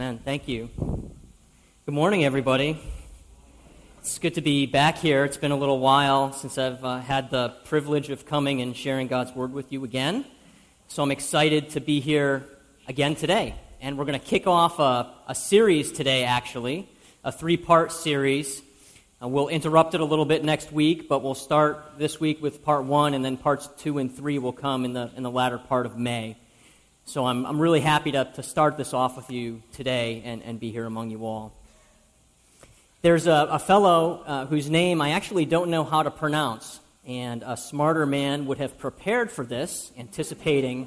Amen. Thank you. Good morning, everybody. It's good to be back here. It's been a little while since I've had the privilege of coming and sharing God's Word with you again. So I'm excited to be here again today. And we're going to kick off a series today, actually, a three-part series. We'll interrupt it a little bit next week, but we'll start this week with part one, and then parts two and three will come in the latter part of May. So I'm really happy to start this off with you today and be here among you all. There's a fellow whose name I actually don't know how to pronounce, and a smarter man would have prepared for this, anticipating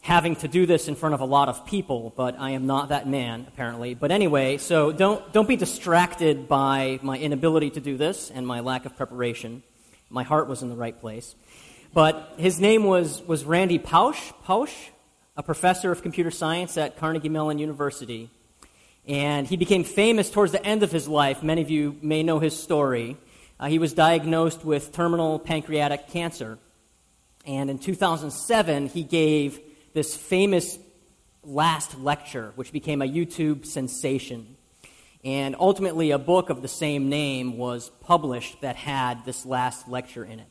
having to do this in front of a lot of people, but I am not that man, apparently. But anyway, so don't be distracted by my inability to do this and my lack of preparation. My heart was in the right place. But his name was Randy Pausch, a professor of computer science at Carnegie Mellon University. And he became famous towards the end of his life. Many of you may know his story. He was diagnosed with terminal pancreatic cancer. And in 2007, he gave this famous last lecture, which became a YouTube sensation. And ultimately, a book of the same name was published that had this last lecture in it.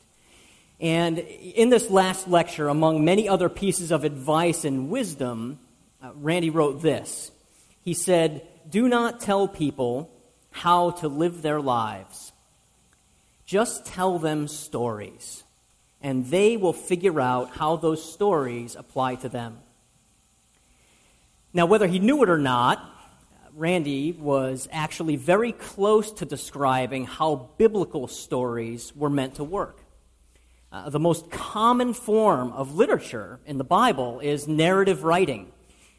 And in this last lecture, among many other pieces of advice and wisdom, Randy wrote this. He said, "Do not tell people how to live their lives. Just tell them stories, and they will figure out how those stories apply to them." Now, whether he knew it or not, Randy was actually very close to describing how biblical stories were meant to work. The most common form of literature in the Bible is narrative writing.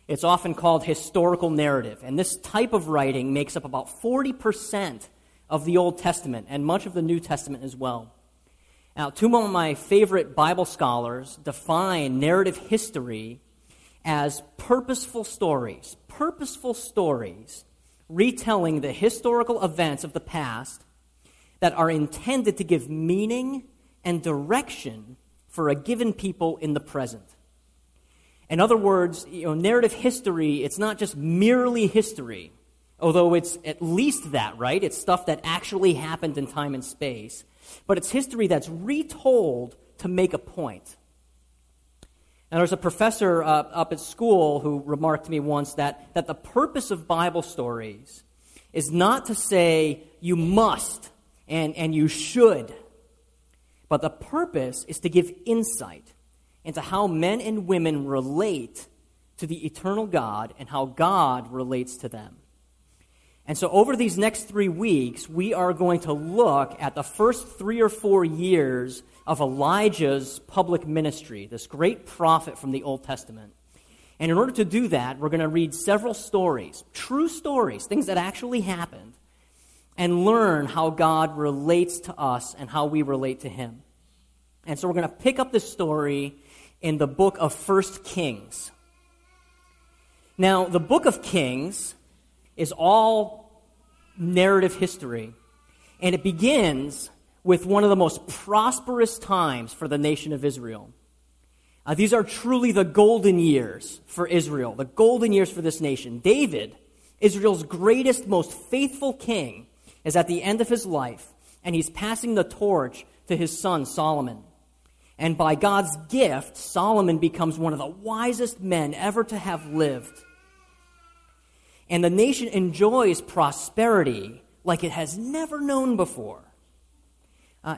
It's often called historical narrative, and this type of writing makes up about 40% of the Old Testament and much of the New Testament as well. Now, two of my favorite Bible scholars define narrative history as purposeful stories retelling the historical events of the past that are intended to give meaning and direction for a given people in the present. In other words, narrative history, it's not just merely history, although it's at least that, right? It's stuff that actually happened in time and space, but it's history that's retold to make a point. Now, there's a professor up at school who remarked to me once that the purpose of Bible stories is not to say you must and you should, but the purpose is to give insight into how men and women relate to the eternal God and how God relates to them. And so over these next 3 weeks, we are going to look at the first 3 or 4 years of Elijah's public ministry, this great prophet from the Old Testament. And in order to do that, we're going to read several stories, true stories, things that actually happened, and learn how God relates to us and how we relate to him. And so we're going to pick up this story in the book of 1 Kings. Now, the book of Kings is all narrative history, and it begins with one of the most prosperous times for the nation of Israel. These are truly the golden years for Israel, the golden years for this nation. David, Israel's greatest, most faithful king, is at the end of his life, and he's passing the torch to his son Solomon. And by God's gift, Solomon becomes one of the wisest men ever to have lived. And the nation enjoys prosperity like it has never known before.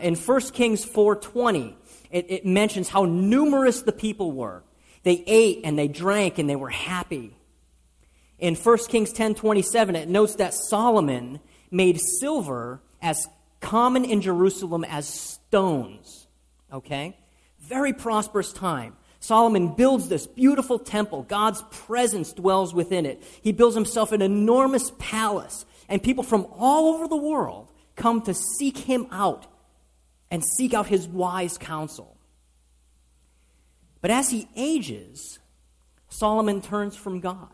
In 1 Kings 4:20, it mentions how numerous the people were. They ate and they drank and they were happy. In 1 Kings 10:27, it notes that Solomon made silver as common in Jerusalem as stones. Okay? Very prosperous time. Solomon builds this beautiful temple. God's presence dwells within it. He builds himself an enormous palace, and people from all over the world come to seek him out and seek out his wise counsel. But as he ages, Solomon turns from God.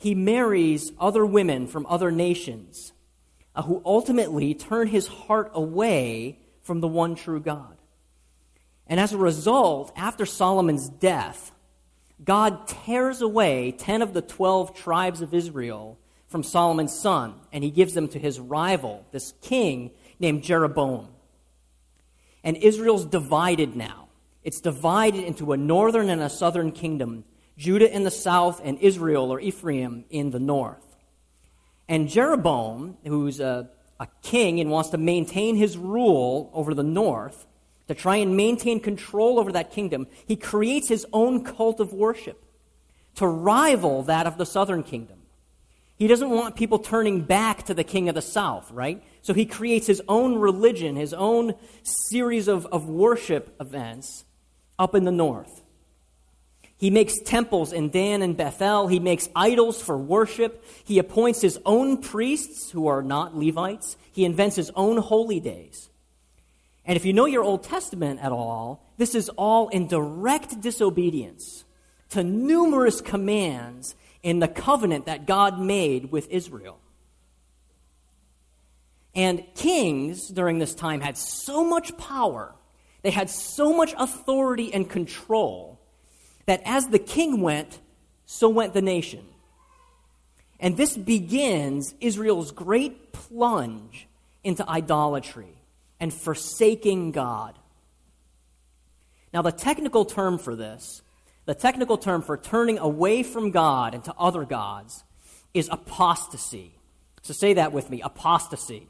He marries other women from other nations, who ultimately turn his heart away from the one true God. And as a result, after Solomon's death, God tears away 10 of the 12 tribes of Israel from Solomon's son, and he gives them to his rival, this king named Jeroboam. And Israel's divided now. It's divided into a northern and a southern kingdom, Judah in the south and Israel or Ephraim in the north. And Jeroboam, who's a king and wants to maintain his rule over the north, to try and maintain control over that kingdom, he creates his own cult of worship to rival that of the southern kingdom. He doesn't want people turning back to the king of the south, right? So he creates his own religion, his own series of worship events up in the north. He makes temples in Dan and Bethel. He makes idols for worship. He appoints his own priests who are not Levites. He invents his own holy days. And if you know your Old Testament at all, this is all in direct disobedience to numerous commands in the covenant that God made with Israel. And kings during this time had so much power, they had so much authority and control, that as the king went, so went the nation. And this begins Israel's great plunge into idolatry and forsaking God. Now, the technical term for this, the technical term for turning away from God and to other gods, is apostasy. So say that with me, apostasy.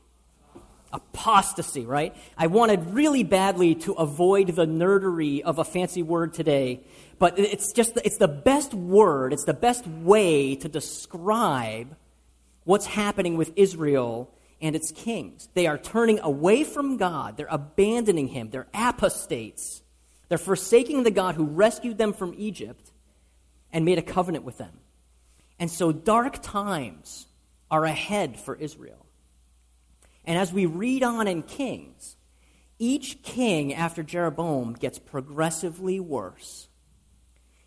Apostasy, right? I wanted really badly to avoid the nerdery of a fancy word today, but it's the best word, it's the best way to describe what's happening with Israel and its kings. They are turning away from God. They're abandoning him. They're apostates. They're forsaking the God who rescued them from Egypt and made a covenant with them. And so dark times are ahead for Israel. And as we read on in Kings, each king after Jeroboam gets progressively worse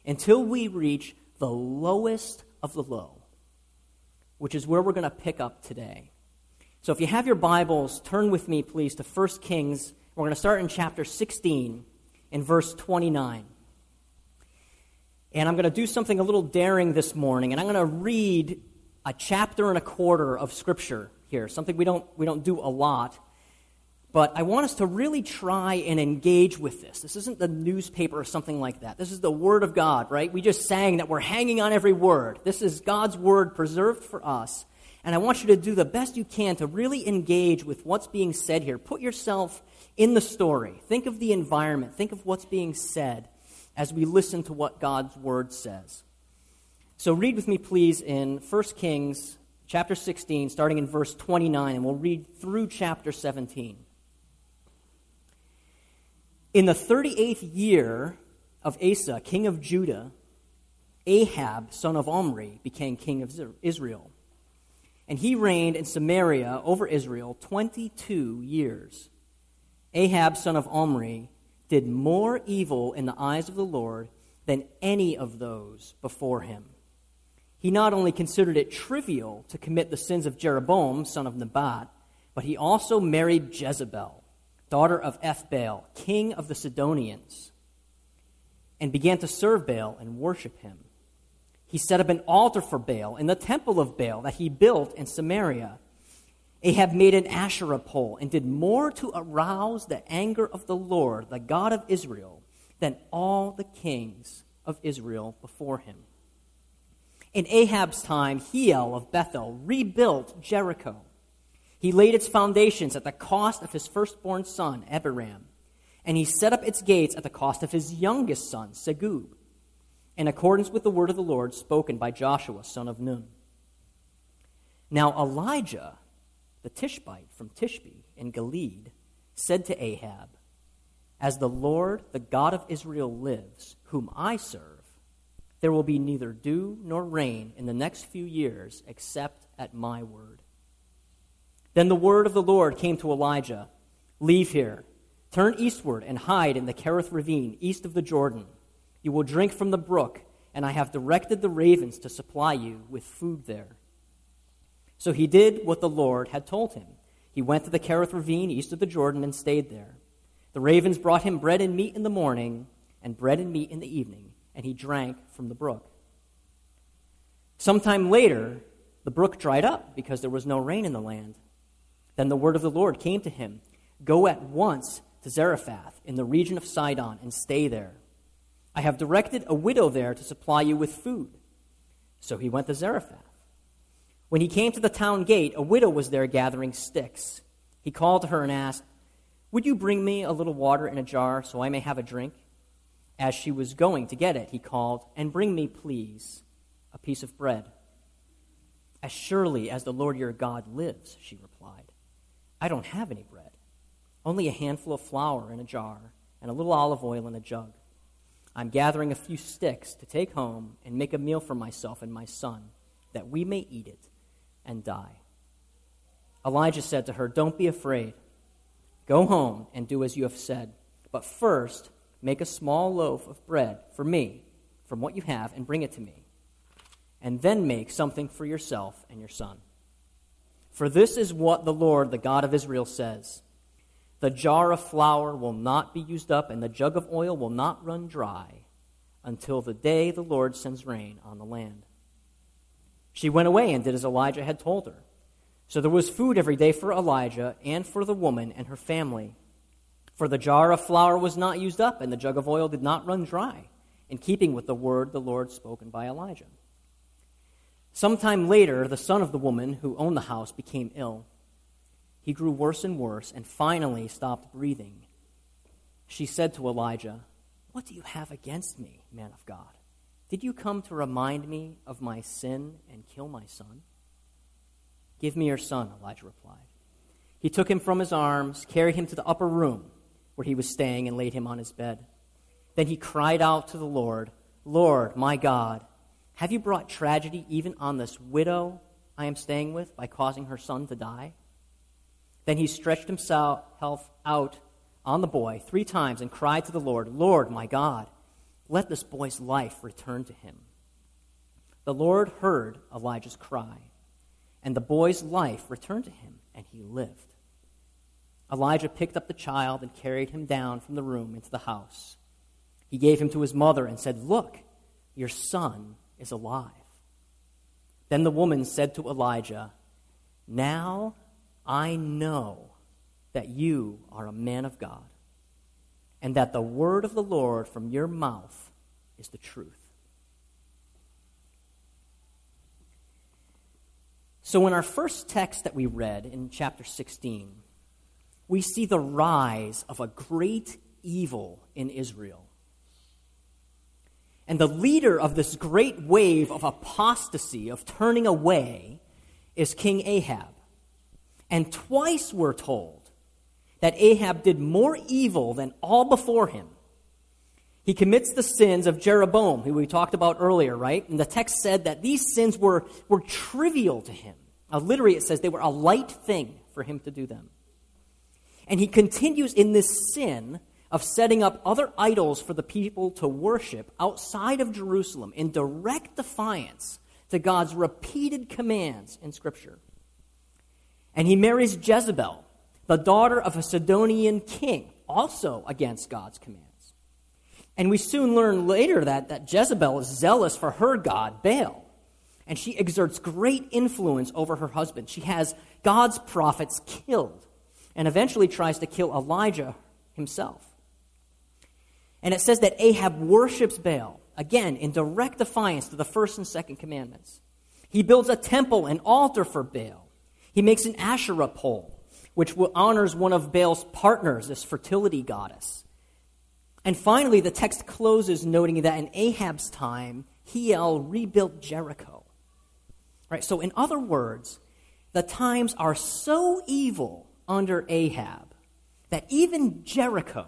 until we reach the lowest of the low, which is where we're going to pick up today. So if you have your Bibles, turn with me, please, to 1 Kings. We're going to start in chapter 16. In verse 29. And I'm going to do something a little daring this morning, and I'm going to read a chapter and a quarter of Scripture here, something we don't do a lot. But I want us to really try and engage with this. This isn't the newspaper or something like that. This is the Word of God, right? We just sang that we're hanging on every word. This is God's Word preserved for us. And I want you to do the best you can to really engage with what's being said here. Put yourself in the story. Think of the environment. Think of what's being said as we listen to what God's word says. So read with me, please, in 1 Kings chapter 16, starting in verse 29, and we'll read through chapter 17. In the 38th year of Asa, king of Judah, Ahab, son of Omri, became king of Israel. And he reigned in Samaria over Israel 22 years. Ahab, son of Omri, did more evil in the eyes of the Lord than any of those before him. He not only considered it trivial to commit the sins of Jeroboam, son of Nebat, but he also married Jezebel, daughter of Ethbaal, king of the Sidonians, and began to serve Baal and worship him. He set up an altar for Baal in the temple of Baal that he built in Samaria. Ahab made an Asherah pole and did more to arouse the anger of the Lord, the God of Israel, than all the kings of Israel before him. In Ahab's time, Hiel of Bethel rebuilt Jericho. He laid its foundations at the cost of his firstborn son, Eberam, and he set up its gates at the cost of his youngest son, Segub, in accordance with the word of the Lord spoken by Joshua, son of Nun. Now Elijah, the Tishbite from Tishbe in Gilead, said to Ahab, "As the Lord, the God of Israel, lives, whom I serve, there will be neither dew nor rain in the next few years except at my word." Then the word of the Lord came to Elijah, "Leave here, turn eastward and hide in the Kerith ravine east of the Jordan. You will drink from the brook, and I have directed the ravens to supply you with food there." So he did what the Lord had told him. He went to the Kerith ravine east of the Jordan and stayed there. The ravens brought him bread and meat in the morning and bread and meat in the evening, and he drank from the brook. Sometime later, the brook dried up because there was no rain in the land. Then the word of the Lord came to him, "Go at once to Zarephath in the region of Sidon and stay there. I have directed a widow there to supply you with food." So he went to Zarephath. When he came to the town gate, a widow was there gathering sticks. He called to her and asked, "Would you bring me a little water in a jar so I may have a drink?" As she was going to get it, he called, "And bring me, please, a piece of bread." "As surely as the Lord your God lives," she replied, "I don't have any bread, only a handful of flour in a jar and a little olive oil in a jug. I'm gathering a few sticks to take home and make a meal for myself and my son, that we may eat it and die." Elijah said to her, "Don't be afraid. Go home and do as you have said. But first, make a small loaf of bread for me, from what you have, and bring it to me. And then make something for yourself and your son. For this is what the Lord, the God of Israel, says: the jar of flour will not be used up, and the jug of oil will not run dry until the day the Lord sends rain on the land." She went away and did as Elijah had told her. So there was food every day for Elijah and for the woman and her family. For the jar of flour was not used up, and the jug of oil did not run dry, in keeping with the word the Lord spoken by Elijah. Sometime later, the son of the woman who owned the house became ill. He grew worse and worse and finally stopped breathing. She said to Elijah, "What do you have against me, man of God? Did you come to remind me of my sin and kill my son?" "Give me your son," Elijah replied. He took him from his arms, carried him to the upper room where he was staying, and laid him on his bed. Then he cried out to the Lord, "Lord, my God, have you brought tragedy even on this widow I am staying with by causing her son to die?" Then he stretched himself out on the boy 3 times and cried to the Lord, "Lord, my God, let this boy's life return to him." The Lord heard Elijah's cry, and the boy's life returned to him, and he lived. Elijah picked up the child and carried him down from the room into the house. He gave him to his mother and said, "Look, your son is alive." Then the woman said to Elijah, "Now I know that you are a man of God, and that the word of the Lord from your mouth is the truth." So in our first text that we read in chapter 16, we see the rise of a great evil in Israel. And the leader of this great wave of apostasy, of turning away, is King Ahab. And twice we're told that Ahab did more evil than all before him. He commits the sins of Jeroboam, who we talked about earlier, right? And the text said that these sins were trivial to him. Literally, it says they were a light thing for him to do them. And he continues in this sin of setting up other idols for the people to worship outside of Jerusalem in direct defiance to God's repeated commands in Scripture. And he marries Jezebel, the daughter of a Sidonian king, also against God's commands. And we soon learn later that Jezebel is zealous for her god, Baal, and she exerts great influence over her husband. She has God's prophets killed and eventually tries to kill Elijah himself. And it says that Ahab worships Baal, again, in direct defiance to the first and second commandments. He builds a temple and altar for Baal. He makes an Asherah pole, which honors one of Baal's partners, this fertility goddess. And finally, the text closes noting that in Ahab's time, Hiel rebuilt Jericho. Right? So in other words, the times are so evil under Ahab that even Jericho,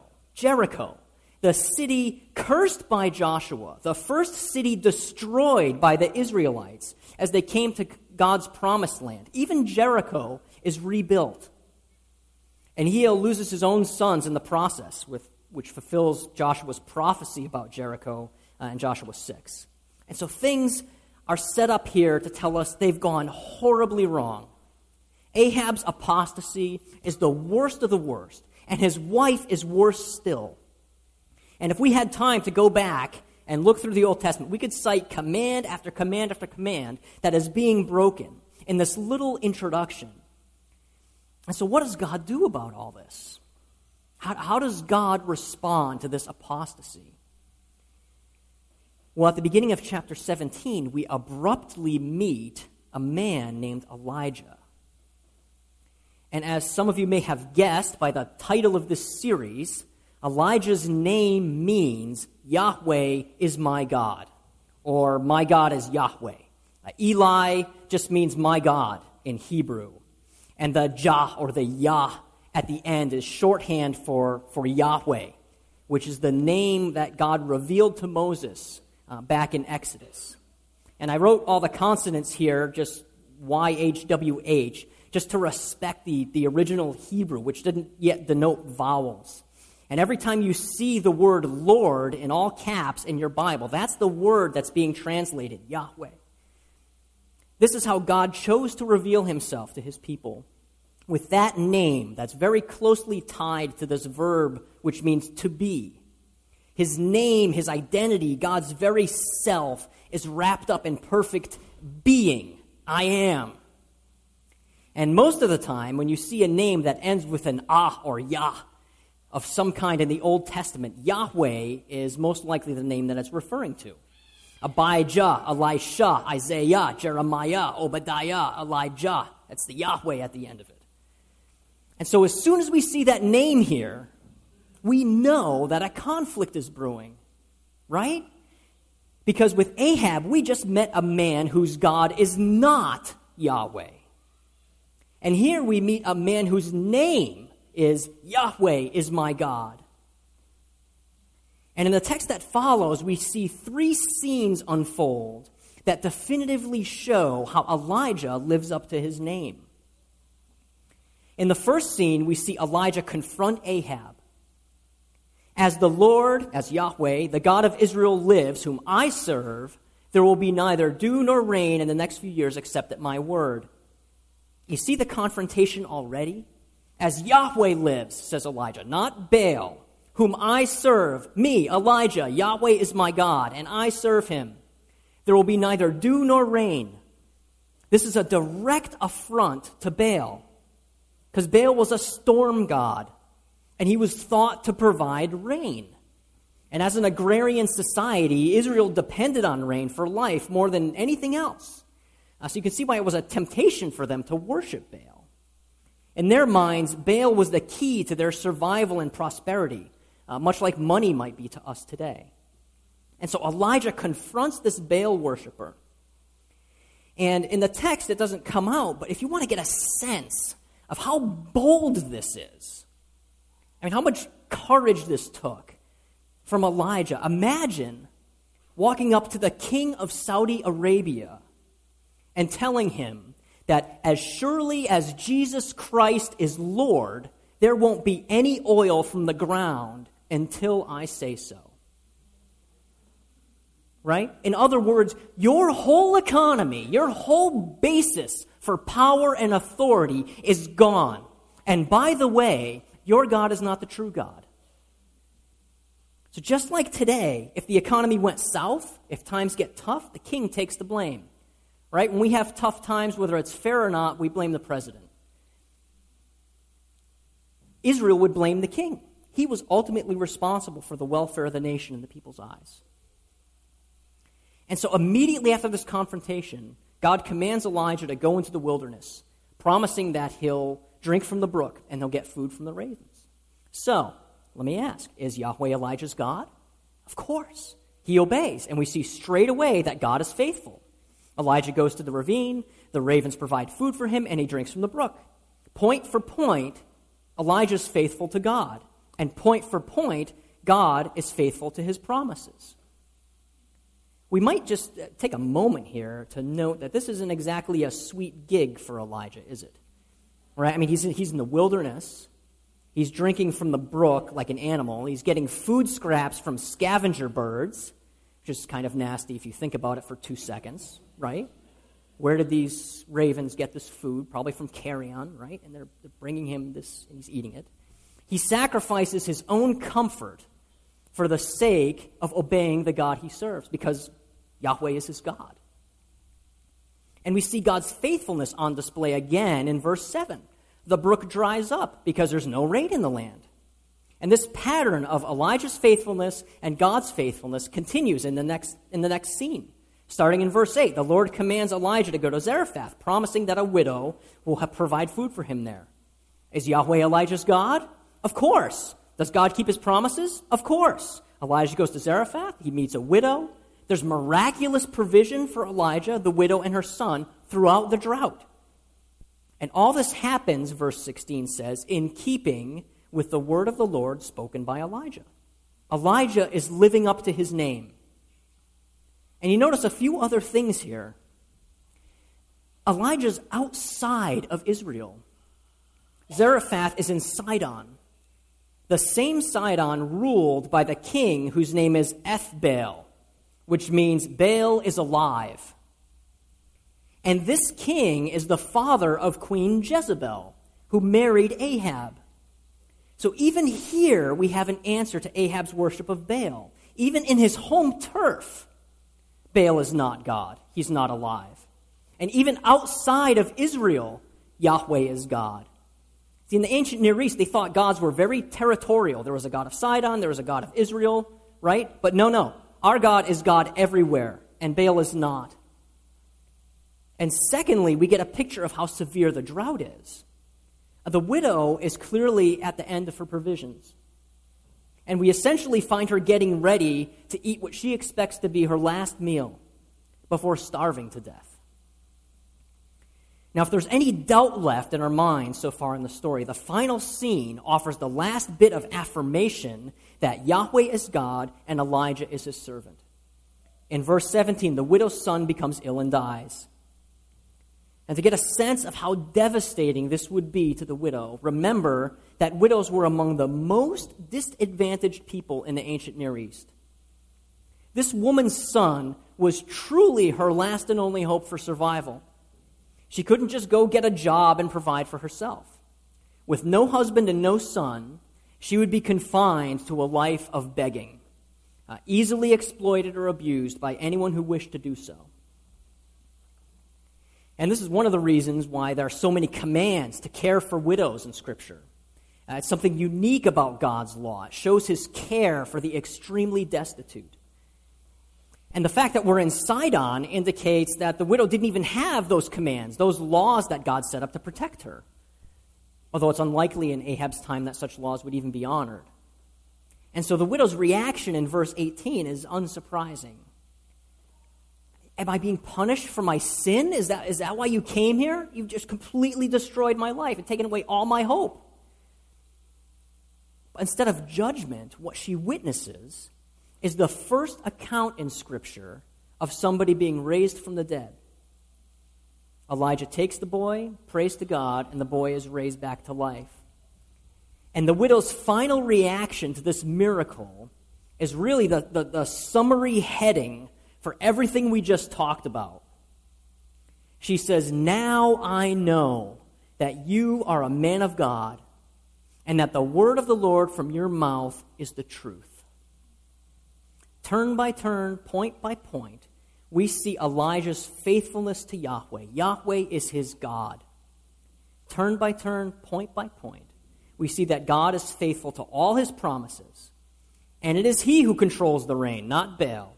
the city cursed by Joshua, the first city destroyed by the Israelites as they came to God's promised land, even Jericho is rebuilt. And Hiel loses his own sons in the process, which fulfills Joshua's prophecy about Jericho in Joshua 6. And so things are set up here to tell us they've gone horribly wrong. Ahab's apostasy is the worst of the worst, and his wife is worse still. And if we had time to go back and look through the Old Testament, we could cite command after command after command that is being broken in this little introduction. And so what does God do about all this? How does God respond to this apostasy? Well, at the beginning of chapter 17, we abruptly meet a man named Elijah. And as some of you may have guessed by the title of this series, Elijah's name means Yahweh is my God, or my God is Yahweh. Eli just means my God in Hebrew. And the Jah or the Yah at the end is shorthand for Yahweh, which is the name that God revealed to Moses back in Exodus. And I wrote all the consonants here, just YHWH, just to respect the original Hebrew, which didn't yet denote vowels. And every time you see the word Lord in all caps in your Bible, that's the word that's being translated, Yahweh. This is how God chose to reveal himself to his people, with that name that's very closely tied to this verb, which means to be. His name, his identity, God's very self is wrapped up in perfect being. I am. And most of the time, when you see a name that ends with an ah or yah of some kind in the Old Testament, Yahweh is most likely the name that it's referring to. Abijah, Elisha, Isaiah, Jeremiah, Obadiah, Elijah. That's the Yahweh at the end of it. And so as soon as we see that name here, we know that a conflict is brewing, right? Because with Ahab, we just met a man whose God is not Yahweh. And here we meet a man whose name is Yahweh is my God. And in the text that follows, we see three scenes unfold that definitively show how Elijah lives up to his name. In the first scene, we see Elijah confront Ahab. As the Lord, as Yahweh, the God of Israel lives, whom I serve, there will be neither dew nor rain in the next few years except at my word. You see the confrontation already? As Yahweh lives, says Elijah, not Baal, whom I serve, me, Elijah, Yahweh is my God, and I serve him. There will be neither dew nor rain. This is a direct affront to Baal, because Baal was a storm god, and he was thought to provide rain. And as an agrarian society, Israel depended on rain for life more than anything else. So you can see why it was a temptation for them to worship Baal. In their minds, Baal was the key to their survival and prosperity, much like money might be to us today. And so Elijah confronts this Baal worshiper. And in the text, it doesn't come out, but if you want to get a sense of how bold this is, I mean, how much courage this took from Elijah. Imagine walking up to the king of Saudi Arabia and telling him that as surely as Jesus Christ is Lord, there won't be any oil from the ground until I say so. Right? In other words, your whole economy, your whole basis for power and authority is gone. And by the way, your God is not the true God. So just like today, if the economy went south, if times get tough, the king takes the blame. Right? When we have tough times, whether it's fair or not, we blame the president. Israel would blame the king. He was ultimately responsible for the welfare of the nation in the people's eyes. And so immediately after this confrontation, God commands Elijah to go into the wilderness, promising that he'll drink from the brook, and they'll get food from the ravens. So, let me ask, is Yahweh Elijah's God? Of course. He obeys, and we see straight away that God is faithful. Elijah goes to the ravine, the ravens provide food for him, and he drinks from the brook. Point for point, Elijah's faithful to God. And point for point, God is faithful to his promises. We might just take a moment here to note that this isn't exactly a sweet gig for Elijah, is it? Right? I mean, he's in the wilderness. He's drinking from the brook like an animal. He's getting food scraps from scavenger birds, which is kind of nasty if you think about it for 2 seconds, right? Where did these ravens get this food? Probably from carrion, right? And they're bringing him this, and he's eating it. He sacrifices his own comfort for the sake of obeying the God he serves, because Yahweh is his God. And we see God's faithfulness on display again in verse 7. The brook dries up because there's no rain in the land. And this pattern of Elijah's faithfulness and God's faithfulness continues in the next scene. Starting in verse 8, the Lord commands Elijah to go to Zarephath, promising that a widow will provide food for him there. Is Yahweh Elijah's God? Of course. Does God keep his promises? Of course. Elijah goes to Zarephath. He meets a widow. There's miraculous provision for Elijah, the widow, and her son throughout the drought. And all this happens, verse 16 says, in keeping with the word of the Lord spoken by Elijah. Elijah is living up to his name. And you notice a few other things here. Elijah's outside of Israel. Zarephath is in Sidon, the same Sidon ruled by the king whose name is Ethbaal, which means Baal is alive. And this king is the father of Queen Jezebel, who married Ahab. So even here we have an answer to Ahab's worship of Baal. Even in his home turf, Baal is not God. He's not alive. And even outside of Israel, Yahweh is God. See, in the ancient Near East, they thought gods were very territorial. There was a god of Sidon. There was a god of Israel, right? But no. Our God is God everywhere, and Baal is not. And secondly, we get a picture of how severe the drought is. The widow is clearly at the end of her provisions. And we essentially find her getting ready to eat what she expects to be her last meal before starving to death. Now, if there's any doubt left in our minds so far in the story, the final scene offers the last bit of affirmation that Yahweh is God and Elijah is his servant. In verse 17, the widow's son becomes ill and dies. And to get a sense of how devastating this would be to the widow, remember that widows were among the most disadvantaged people in the ancient Near East. This woman's son was truly her last and only hope for survival. She couldn't just go get a job and provide for herself. With no husband and no son, she would be confined to a life of begging, easily exploited or abused by anyone who wished to do so. And this is one of the reasons why there are so many commands to care for widows in Scripture. It's something unique about God's law. It shows his care for the extremely destitute. And the fact that we're in Sidon indicates that the widow didn't even have those commands, those laws that God set up to protect her. Although it's unlikely in Ahab's time that such laws would even be honored. And so the widow's reaction in verse 18 is unsurprising. Am I being punished for my sin? Is that why you came here? You've just completely destroyed my life and taken away all my hope. But instead of judgment, what she witnesses is the first account in Scripture of somebody being raised from the dead. Elijah takes the boy, prays to God, and the boy is raised back to life. And the widow's final reaction to this miracle is really the summary heading for everything we just talked about. She says, "Now I know that you are a man of God, and that the word of the Lord from your mouth is the truth." Turn by turn, point by point, we see Elijah's faithfulness to Yahweh. Yahweh is his God. Turn by turn, point by point, we see that God is faithful to all his promises. And it is he who controls the rain, not Baal,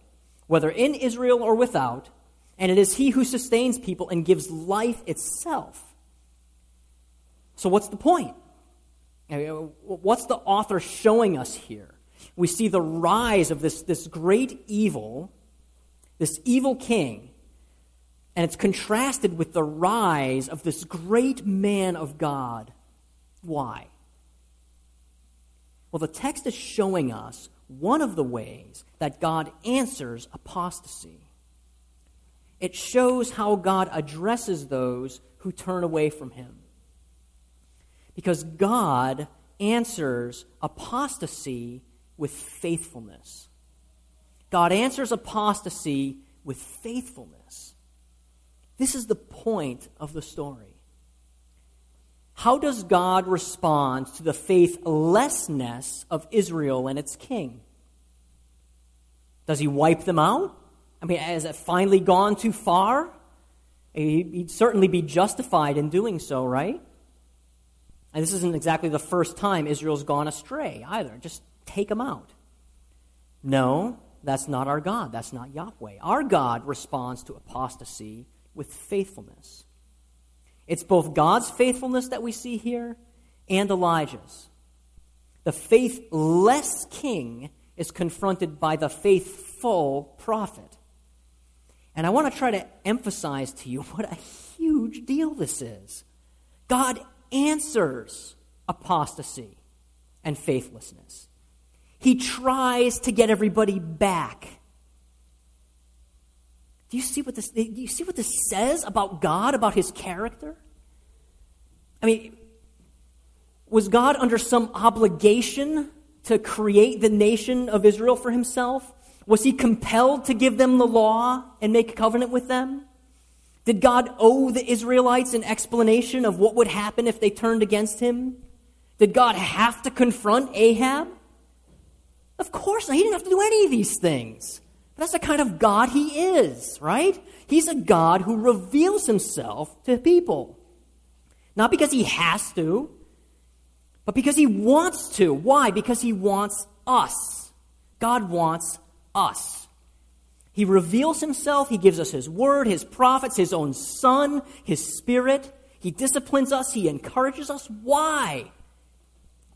whether in Israel or without. And it is he who sustains people and gives life itself. So what's the point? What's the author showing us here? We see the rise of this great evil, this evil king, and it's contrasted with the rise of this great man of God. Why? Well, the text is showing us one of the ways that God answers apostasy. It shows how God addresses those who turn away from him. Because God answers apostasy with faithfulness. God answers apostasy with faithfulness. This is the point of the story. How does God respond to the faithlessness of Israel and its king? Does he wipe them out? I mean, has it finally gone too far? He'd certainly be justified in doing so, right? And this isn't exactly the first time Israel's gone astray either. Just take them out. No, that's not our God. That's not Yahweh. Our God responds to apostasy with faithfulness. It's both God's faithfulness that we see here and Elijah's. The faithless king is confronted by the faithful prophet. And I want to try to emphasize to you what a huge deal this is. God answers apostasy and faithlessness. He tries to get everybody back. Do you see what this says about God, about his character? I mean, was God under some obligation to create the nation of Israel for himself? Was he compelled to give them the law and make a covenant with them? Did God owe the Israelites an explanation of what would happen if they turned against him? Did God have to confront Ahab? Of course not. He didn't have to do any of these things. That's the kind of God he is, right? He's a God who reveals himself to people. Not because he has to, but because he wants to. Why? Because he wants us. God wants us. He reveals himself. He gives us his word, his prophets, his own son, his spirit. He disciplines us. He encourages us. Why?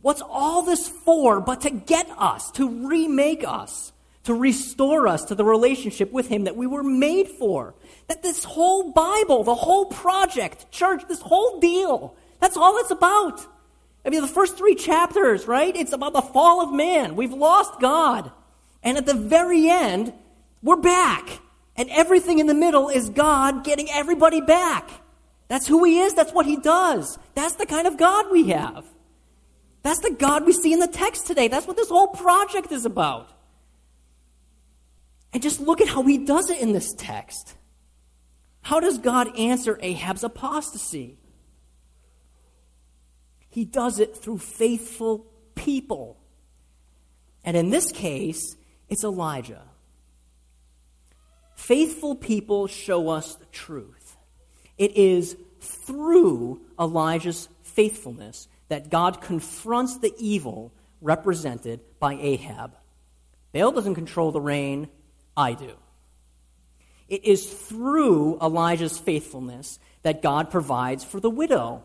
What's all this for but to get us, to remake us, to restore us to the relationship with him that we were made for? That this whole Bible, the whole project, church, this whole deal, that's all it's about. I mean, the first 3 chapters, right? It's about the fall of man. We've lost God. And at the very end, we're back. And everything in the middle is God getting everybody back. That's who he is. That's what he does. That's the kind of God we have. That's the God we see in the text today. That's what this whole project is about. And just look at how he does it in this text. How does God answer Ahab's apostasy? He does it through faithful people. And in this case, it's Elijah. Faithful people show us the truth. It is through Elijah's faithfulness that God confronts the evil represented by Ahab. Baal doesn't control the rain. I do. It is through Elijah's faithfulness that God provides for the widow.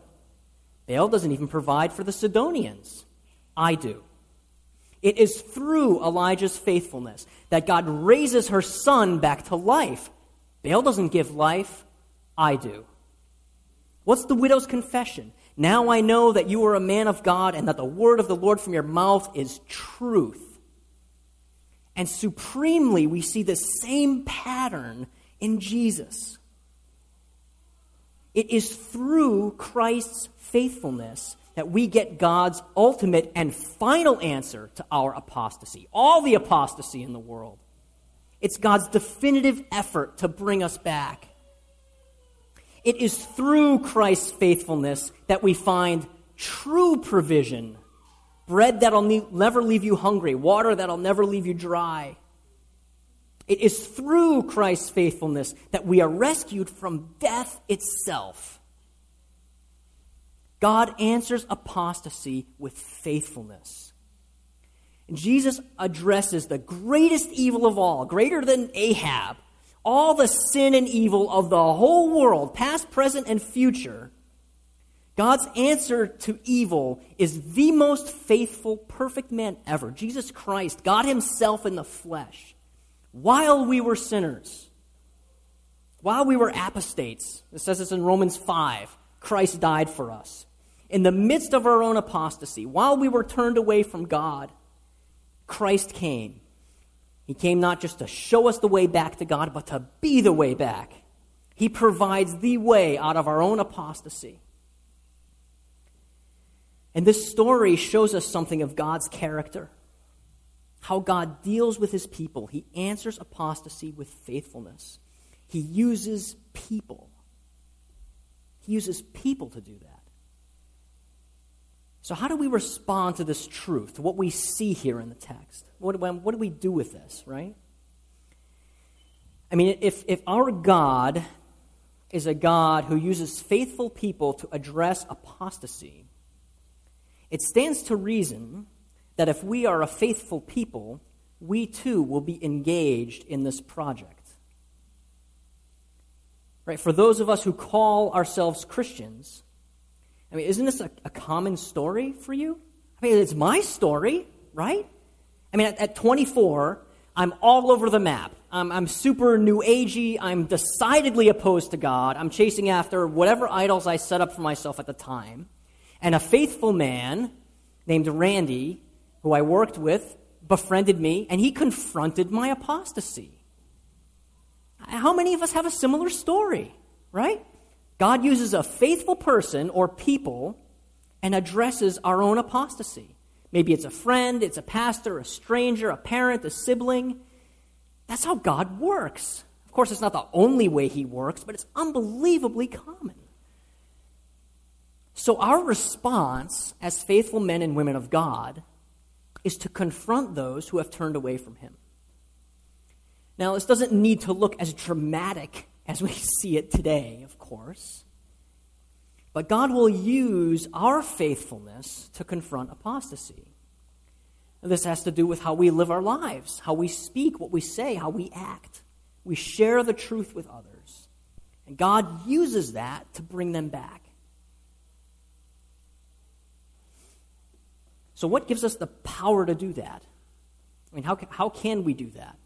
Baal doesn't even provide for the Sidonians. I do. It is through Elijah's faithfulness that God raises her son back to life. Baal doesn't give life. I do. What's the widow's confession? Now I know that you are a man of God and that the word of the Lord from your mouth is truth. And supremely, we see the same pattern in Jesus. It is through Christ's faithfulness that we get God's ultimate and final answer to our apostasy, all the apostasy in the world. It's God's definitive effort to bring us back. It is through Christ's faithfulness that we find true provision. Bread that'll never leave you hungry. Water that'll never leave you dry. It is through Christ's faithfulness that we are rescued from death itself. God answers apostasy with faithfulness. And Jesus addresses the greatest evil of all, greater than Ahab, all the sin and evil of the whole world, past, present, and future. God's answer to evil is the most faithful, perfect man ever, Jesus Christ, God himself in the flesh, while we were sinners, while we were apostates. It says this in Romans 5, Christ died for us. In the midst of our own apostasy, while we were turned away from God, Christ came. He came not just to show us the way back to God, but to be the way back. He provides the way out of our own apostasy. And this story shows us something of God's character, how God deals with his people. He answers apostasy with faithfulness. He uses people. He uses people to do that. So how do we respond to this truth, to what we see here in the text? What do we do with this, right? I mean, if our God is a God who uses faithful people to address apostasy, it stands to reason that if we are a faithful people, we too will be engaged in this project. Right? For those of us who call ourselves Christians, I mean, isn't this a common story for you? I mean, it's my story, right? I mean, at 24, I'm all over the map. I'm super new agey. I'm decidedly opposed to God. I'm chasing after whatever idols I set up for myself at the time. And a faithful man named Randy, who I worked with, befriended me, and he confronted my apostasy. How many of us have a similar story, right? God uses a faithful person or people and addresses our own apostasy. Maybe it's a friend, it's a pastor, a stranger, a parent, a sibling. That's how God works. Of course, it's not the only way he works, but it's unbelievably common. So our response as faithful men and women of God is to confront those who have turned away from him. Now, this doesn't need to look as dramatic as we see it today, of course. But God will use our faithfulness to confront apostasy. And this has to do with how we live our lives, how we speak, what we say, how we act. We share the truth with others. And God uses that to bring them back. So what gives us the power to do that? I mean, how can we do that?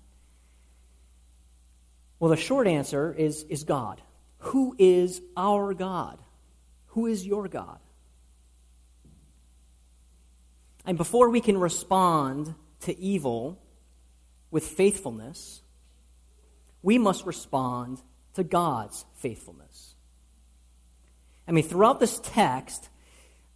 Well, the short answer is God. Who is our God? Who is your God? And before we can respond to evil with faithfulness, we must respond to God's faithfulness. I mean, throughout this text,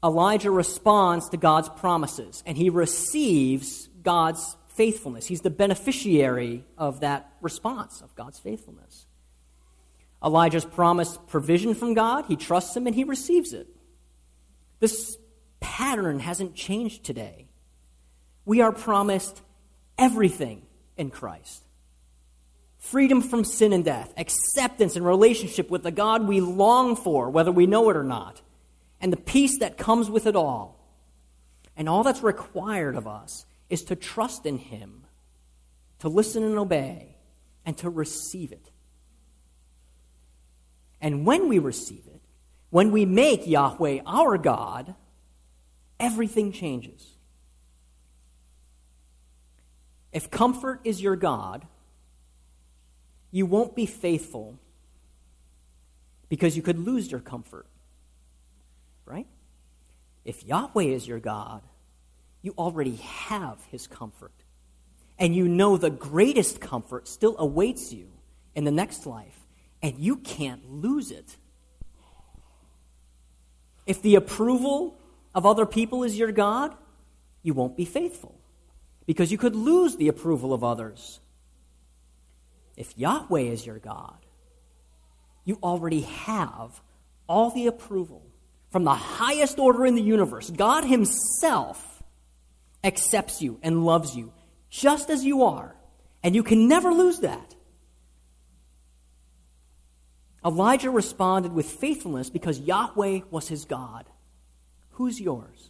Elijah responds to God's promises, and he receives God's faithfulness. He's the beneficiary of that response, of God's faithfulness. Elijah's promised provision from God. He trusts him, and he receives it. This pattern hasn't changed today. We are promised everything in Christ. Freedom from sin and death, acceptance and relationship with the God we long for, whether we know it or not, and the peace that comes with it all. And all that's required of us is to trust in him, to listen and obey, and to receive it. And when we receive it, when we make Yahweh our God, everything changes. If comfort is your God, you won't be faithful because you could lose your comfort. Right? If Yahweh is your God, you already have his comfort. And you know the greatest comfort still awaits you in the next life, and you can't lose it. If the approval of other people is your God, you won't be faithful because you could lose the approval of others. If Yahweh is your God, you already have all the approval from the highest order in the universe. God himself accepts you and loves you just as you are, and you can never lose that. Elijah responded with faithfulness because Yahweh was his God. Who's yours?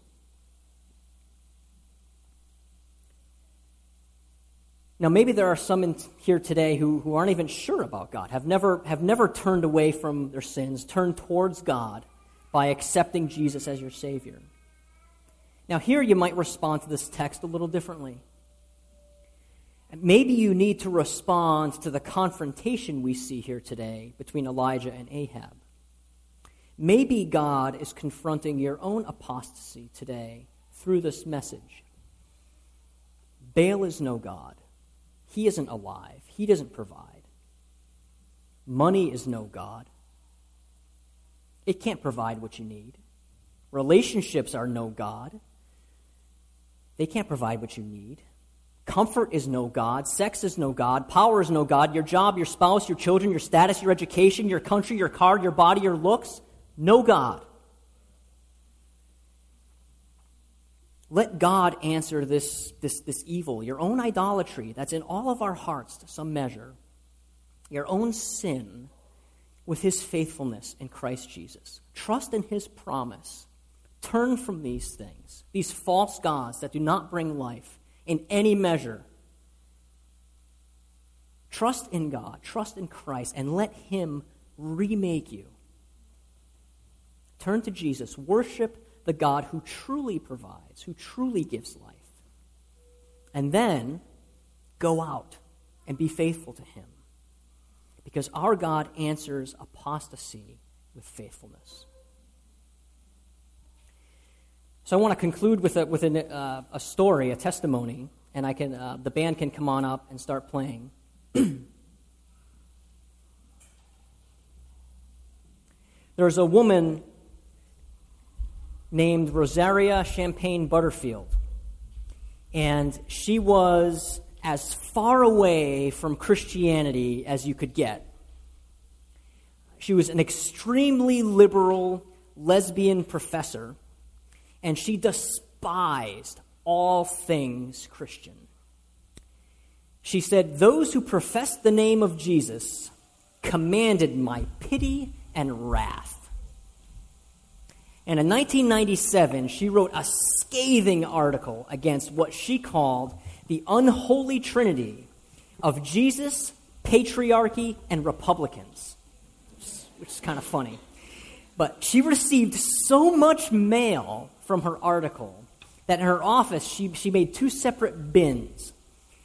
Now, maybe there are some in here today who aren't even sure about God, have never turned away from their sins, turned towards God by accepting Jesus as your Savior. Now here you might respond to this text a little differently. Maybe you need to respond to the confrontation we see here today between Elijah and Ahab. Maybe God is confronting your own apostasy today through this message. Baal is no God. He isn't alive. He doesn't provide. Money is no God. It can't provide what you need. Relationships are no God. They can't provide what you need. Comfort is no God. Sex is no God. Power is no God. Your job, your spouse, your children, your status, your education, your country, your car, your body, your looks. No God. Let God answer this evil, your own idolatry that's in all of our hearts to some measure. your own sin with his faithfulness in Christ Jesus. Trust in his promise. Turn from these things, these false gods that do not bring life in any measure. Trust in God, trust in Christ, and let him remake you. Turn to Jesus. Worship the God who truly provides, who truly gives life. And then go out and be faithful to him, because our God answers apostasy with faithfulness. So I want to conclude with a story, a testimony, and I can the band can come on up and start playing. There's a woman named Rosaria Champagne Butterfield, and she was as far away from Christianity as you could get. She was an extremely liberal lesbian professor, and she despised all things Christian. She said, "Those who profess the name of Jesus commanded my pity and wrath." And in 1997, she wrote a scathing article against what she called the unholy trinity of Jesus, patriarchy, and Republicans, which is kind of funny. But she received so much mail from her article that in her office she made two separate bins,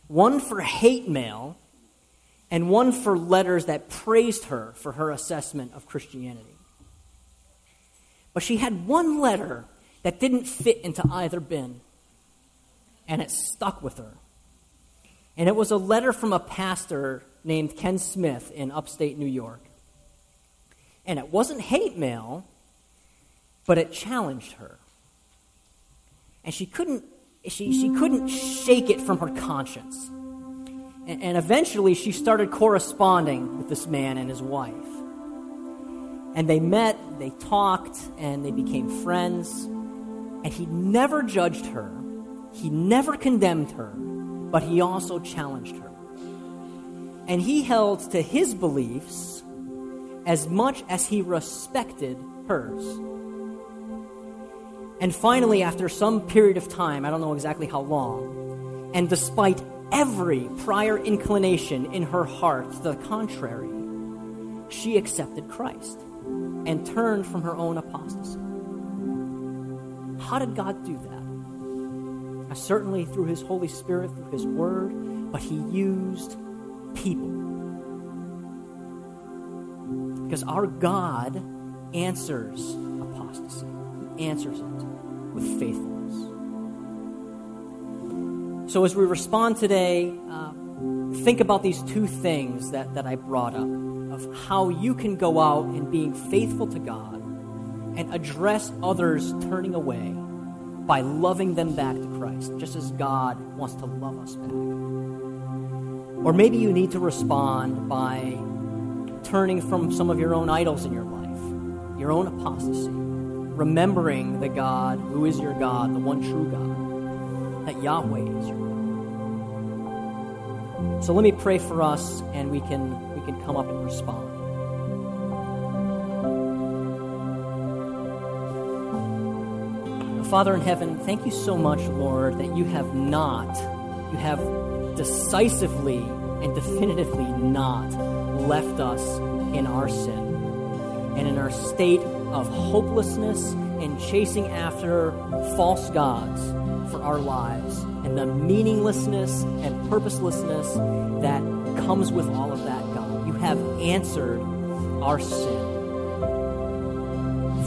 one for hate mail and one for letters that praised her for her assessment of Christianity. But she had one letter that didn't fit into either bin, and it stuck with her. And it was a letter from a pastor named Ken Smith in upstate New York. And it wasn't hate mail, but it challenged her. And she couldn't shake it from her conscience. And eventually she started corresponding with this man and his wife. And they met, they talked, and they became friends. And he never judged her. He never condemned her, but he also challenged her. And he held to his beliefs as much as he respected hers. And finally, after some period of time, I don't know exactly how long, and despite every prior inclination in her heart to the contrary, she accepted Christ and turned from her own apostasy. How did God do that? Certainly through his Holy Spirit, through his word, but he used people. Because our God answers apostasy. He answers it with faithfulness. So as we respond today, think about these two things that I brought up, of how you can go out and being faithful to God and address others turning away by loving them back to Christ, just as God wants to love us back. Or maybe you need to respond by turning from some of your own idols in your life, your own apostasy, remembering the God who is your God, the one true God, that Yahweh is your God. So let me pray for us, and we can come up and respond. Father in heaven, thank you so much, Lord, that you have decisively and definitively not left us in our sin and in our state of hopelessness and chasing after false gods for our lives and the meaninglessness and purposelessness that comes with all of that, God. You have answered our sin.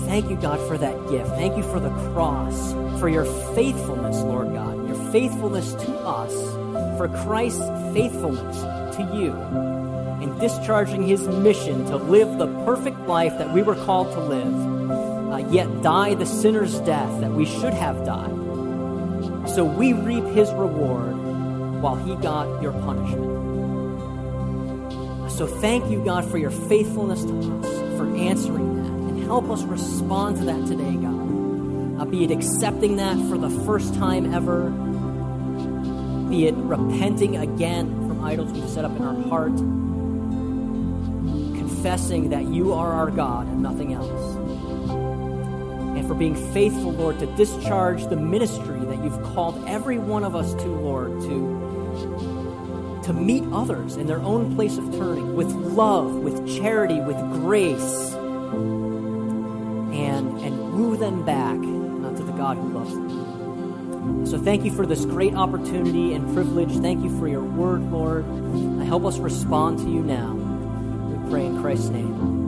Thank you, God, for that gift. Thank you for the cross, for your faithfulness, Lord God, your faithfulness to us, for Christ's faithfulness to you in discharging his mission to live the perfect life that we were called to live, yet die the sinner's death that we should have died. So we reap his reward while he got your punishment. So thank you, God, for your faithfulness to us, for answering that. Help us respond to that today, God. Be it accepting that for the first time ever, be it repenting again from idols we've set up in our heart, confessing that you are our God and nothing else. And for being faithful, Lord, to discharge the ministry that you've called every one of us to, Lord, to meet others in their own place of turning with love, with charity, with grace, and woo them back to the God who loves them. So thank you for this great opportunity and privilege. Thank you for your word, Lord. Help us respond to you now. We pray in Christ's name.